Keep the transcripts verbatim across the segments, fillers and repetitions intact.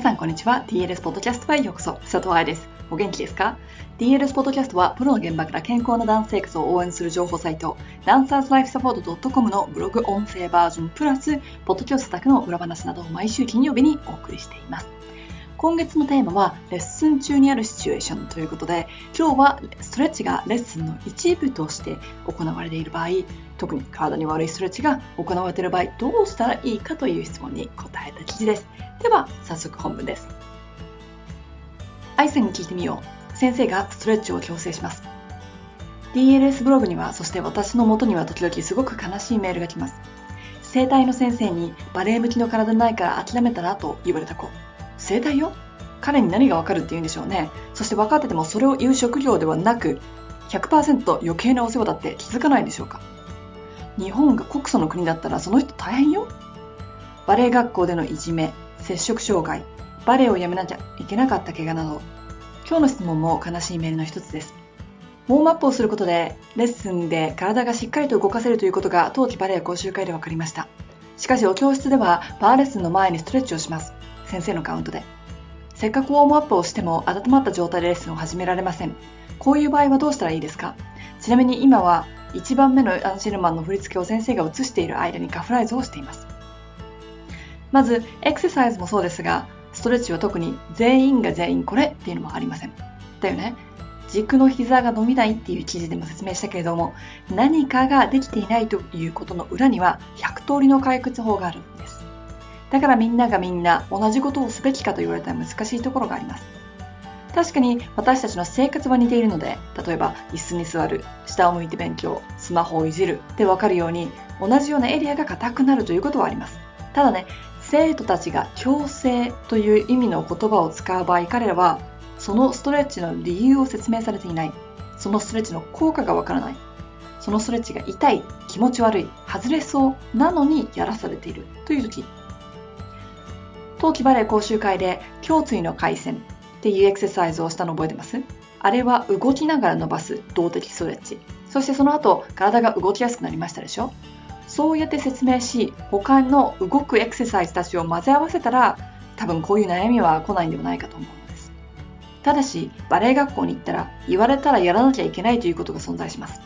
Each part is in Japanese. さんこんにちは。 ディーエルエス ポッドキャストへようこそ。佐藤愛です。お元気ですか？ ディーエルエス ポッドキャストはプロの現場から健康なダンス生活を応援する情報サイトダンサーズライフサポート .com のブログ音声バージョンプラスポッドキャストだけの裏話などを毎週金曜日にお送りしています。今月のテーマはレッスン中にあるシチュエーションということで、今日はストレッチがレッスンの一部として行われている場合、特に体に悪いストレッチが行われている場合、どうしたらいいかという質問に答えた記事です。では早速本文です。愛さんに聞いてみよう。先生がストレッチを強制します。 ディーエルエス ブログには、そして私の元には時々すごく悲しいメールが来ます。整体の先生にバレエ向きの体ないから諦めたらと言われた子。整体よ、彼に何が分かるっていうんでしょうね。そして分かっててもそれを言う職業ではなく ひゃくパーセント 余計なお世話だって気づかないでしょうか。日本が告訴の国だったらその人大変よ。バレエ学校でのいじめ、摂食障害、バレエをやめなきゃいけなかった怪我など、今日の質問も悲しいメールの一つです。ウォームアップをすることでレッスンで体がしっかりと動かせるということが当期バレエ講習会で分かりました。しかしお教室ではパワーレッスンの前にストレッチをします。先生のカウントで。せっかくウォームアップをしても温まった状態でレッスンを始められません。こういう場合はどうしたらいいですか？ちなみに今はいちばんめのアンシェルマンの振り付けを先生が写している間にカフライズをしています。まずエクササイズもそうですが、ストレッチは特に全員が全員これっていうのもありません。だよね。軸の膝が伸びないっていう記事でも説明したけれども、何かができていないということの裏にはひゃく通りの解決法があるんです。だからみんながみんな同じことをすべきかと言われたら難しいところがあります。確かに私たちの生活は似ているので、例えば椅子に座る、下を向いて勉強、スマホをいじるで分かるように、同じようなエリアが硬くなるということはあります。ただね、生徒たちが強制という意味の言葉を使う場合、彼らはそのストレッチの理由を説明されていない、そのストレッチの効果がわからない、そのストレッチが痛い、気持ち悪い、外れそうなのにやらされているという時、冬季バレエ講習会で胸椎の回旋っていうエクササイズをしたの覚えてます？あれは動きながら伸ばす動的ストレッチ。そしてその後体が動きやすくなりましたでしょ。そうやって説明し、他の動くエクササイズたちを混ぜ合わせたら、多分こういう悩みは来ないんではないかと思うんです。ただし、バレエ学校に行ったら、言われたらやらなきゃいけないということが存在します。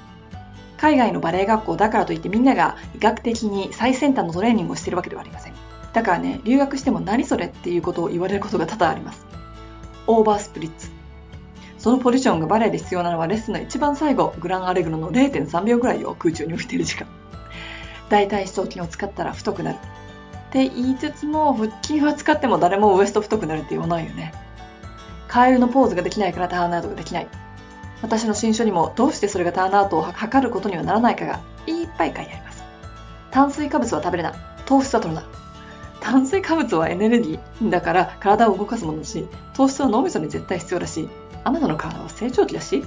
海外のバレエ学校だからといってみんなが医学的に最先端のトレーニングをしているわけではありません。だからね、留学しても何それっていうことを言われることが多々あります。オーバースプリッツ。そのポジションがバレエで必要なのはレッスンの一番最後、グランアレグロの れいてんさんびょうぐらいを空中に浮いている時間。大腿四頭筋を使ったら太くなるって言いつつも、腹筋は使っても誰もウエスト太くなるって言わないよね。カエルのポーズができないからターンアウトができない。私の新書にもどうしてそれがターンアウトを測ることにはならないかがいっぱい書いてあります。炭水化物は食べれない、糖質は取るな。炭水化物はエネルギーだから体を動かすものだし、糖質は脳みそに絶対必要だし、あなたの体は成長期だし、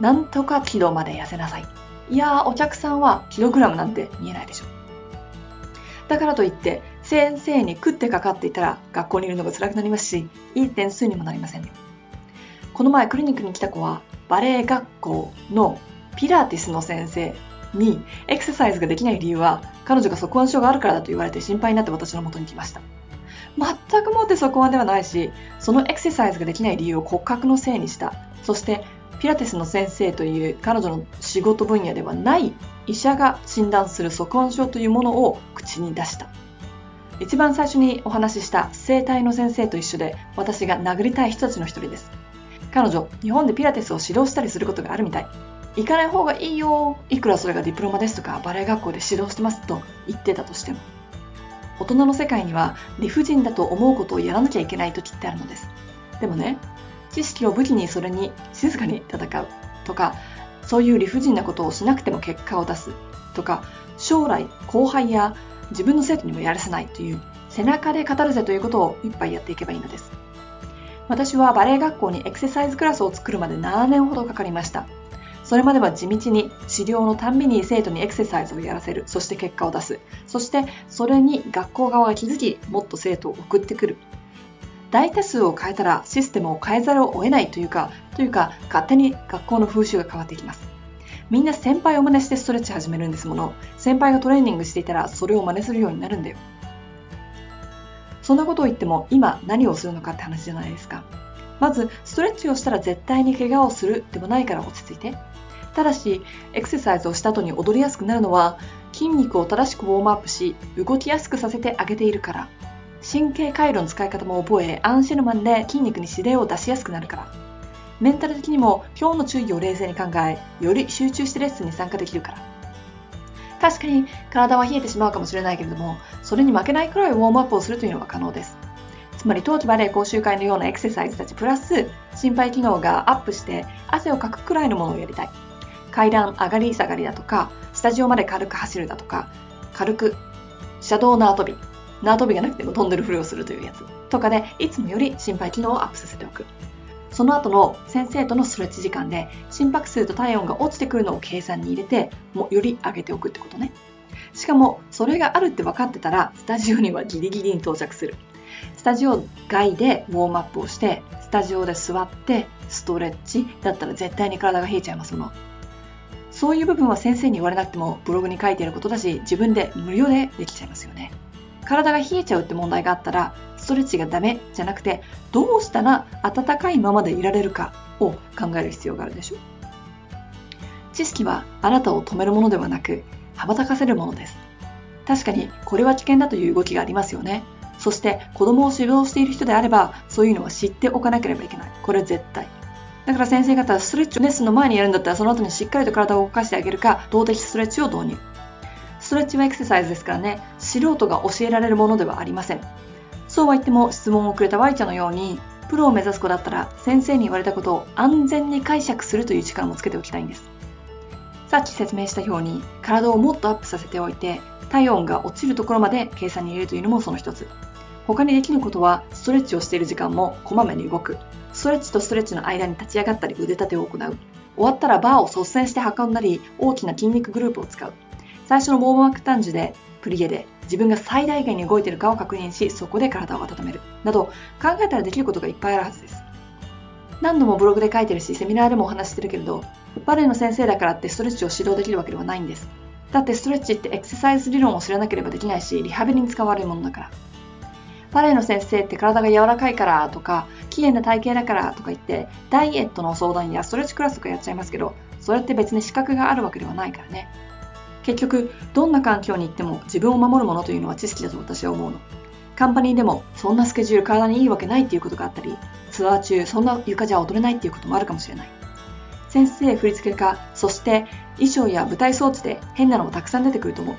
なんとかキロまで痩せなさい。いやー、お客さんはキログラムなんて見えないでしょ。だからといって先生に食ってかかっていたら学校にいるのが辛くなりますし、いい点数にもなりませんよ。この前クリニックに来た子はバレエ学校のピラティスの先生にエクササイズができない理由は彼女が側腕症があるからだと言われて、心配になって私の元に来ました。全くもって側腕ではないし、そのエクササイズができない理由を骨格のせいにした。そしてピラティスの先生という彼女の仕事分野ではない医者が診断する側腕症というものを口に出した。一番最初にお話しした整体の先生と一緒で、私が殴りたい人たちの一人です。彼女、日本でピラティスを指導したりすることがあるみたい。行かない方がいいよ。いくらそれがディプロマですとかバレエ学校で指導してますと言ってたとしても。大人の世界には理不尽だと思うことをやらなきゃいけない時ってあるのです。でもね、知識を武器にそれに静かに戦うとか、そういう理不尽なことをしなくても結果を出すとか、将来後輩や自分の生徒にもやらせないという背中で語るぜということをいっぱいやっていけばいいのです。私はバレエ学校にエクササイズクラスを作るまでななねんほどかかりました。それまでは地道に治療のたんびに生徒にエクササイズをやらせる、そして結果を出す、そしてそれに学校側が気づきもっと生徒を送ってくる。大多数を変えたらシステムを変えざるを得ないというか、というか勝手に学校の風習が変わっていきます。みんな先輩を真似してストレッチ始めるんですもの。先輩がトレーニングしていたらそれを真似するようになるんだよ。そんなことを言っても今何をするのかって話じゃないですか。まずストレッチをしたら絶対に怪我をするでもないから落ち着いて。ただしエクササイズをした後に踊りやすくなるのは筋肉を正しくウォームアップし動きやすくさせてあげているから、神経回路の使い方も覚え、アンシェルマンで筋肉に指令を出しやすくなるから、メンタル的にも今日の注意を冷静に考え、より集中してレッスンに参加できるから。確かに体は冷えてしまうかもしれないけれども、それに負けないくらいウォームアップをするというのが可能です。つまり冬季バレエ講習会のようなエクササイズたちプラス心肺機能がアップして汗をかくくらいのものをやりたい。階段上がり下がりだとか、スタジオまで軽く走るだとか、軽くシャドウ縄跳び、縄跳びがなくても飛んでるふりをするというやつとかで、いつもより心肺機能をアップさせておく。その後の先生とのストレッチ時間で心拍数と体温が落ちてくるのを計算に入れて、もうより上げておくってことね。しかもそれがあるって分かってたらスタジオにはギリギリに到着する。スタジオ外でウォームアップをして、スタジオで座ってストレッチだったら絶対に体が冷えちゃいますもの。そういう部分は先生に言われなくてもブログに書いていることだし、自分で無料でできちゃいますよね。体が冷えちゃうって問題があったら、ストレッチがダメじゃなくて、どうしたら暖かいままでいられるかを考える必要があるでしょ。知識はあなたを止めるものではなく、羽ばたかせるものです。確かにこれは危険だという動きがありますよね。そして子供を指導している人であれば、そういうのは知っておかなければいけない。これは絶対。だから先生方はストレッチをレッスンの前にやるんだったら、その後にしっかりと体を動かしてあげるか、動的ストレッチを導入。ストレッチはエクササイズですからね、素人が教えられるものではありません。そうは言っても質問をくれた Y ちゃんのように、プロを目指す子だったら先生に言われたことを安全に解釈するという力もつけておきたいんです。さっき説明したように、体をもっとアップさせておいて、体温が落ちるところまで計算に入れるというのもその一つ。他にできることは、ストレッチをしている時間もこまめに動く。ストレッチとストレッチの間に立ち上がったり腕立てを行う。終わったらバーを率先して運んだり、大きな筋肉グループを使う。最初のウォームアップ短時で、プリエで自分が最大限に動いているかを確認し、そこで体を温めるなど、考えたらできることがいっぱいあるはずです。何度もブログで書いてるし、セミナーでもお話してるけれど、バレエの先生だからってストレッチを指導できるわけではないんです。だってストレッチってエクササイズ理論を知らなければできないし、リハビリに使われるものだから。バレエの先生って体が柔らかいからとか、綺麗な体型だからとか言ってダイエットの相談やストレッチクラスとかやっちゃいますけど、それって別に資格があるわけではないからね。結局どんな環境に行っても自分を守るものというのは知識だと私は思うの。カンパニーでもそんなスケジュール体にいいわけないっていうことがあったり、ツアー中そんな床じゃ踊れないっていうこともあるかもしれない。先生、振付家、そして衣装や舞台装置で変なのもたくさん出てくると思う。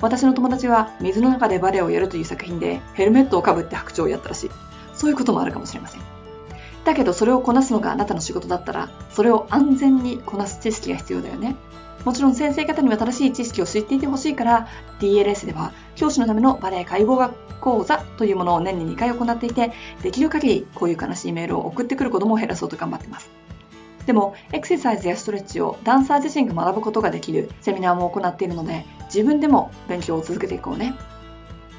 私の友達は水の中でバレエをやるという作品でヘルメットをかぶって白鳥をやったらしい。そういうこともあるかもしれません。だけどそれをこなすのがあなたの仕事だったら、それを安全にこなす知識が必要だよね。もちろん先生方には正しい知識を知っていてほしいから ディーエルエス では教師のためのバレエ解剖学講座というものを年ににかい行っていて、できる限りこういう悲しいメールを送ってくる子どもを減らそうと頑張っています。でもエクササイズやストレッチをダンサー自身が学ぶことができるセミナーも行っているので、自分でも勉強を続けていこうね。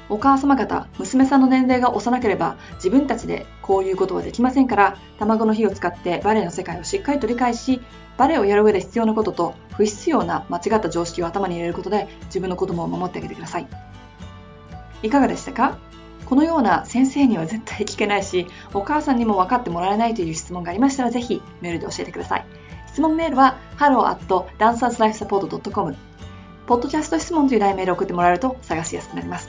お母様方、娘さんの年齢が幼ければ自分たちでこういうことはできませんから、卵の火を使ってバレエの世界をしっかりと理解し、バレエをやる上で必要なことと不必要な間違った常識を頭に入れることで自分の子供を守ってあげてください。いかがでしたか？このような先生には絶対聞けないし、お母さんにも分かってもらえないという質問がありましたら、ぜひメールで教えてください。質問メールは ハロー アット ダンサーズライフサポート ドット コム、 ポッドキャスト質問という題名で送ってもらえると探しやすくなります。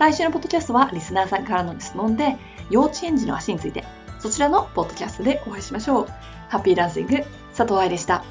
来週のポッドキャストはリスナーさんからの質問で、幼稚園児の足について、そちらのポッドキャストでお会いしましょう。ハッピーダンシング、佐藤愛でした。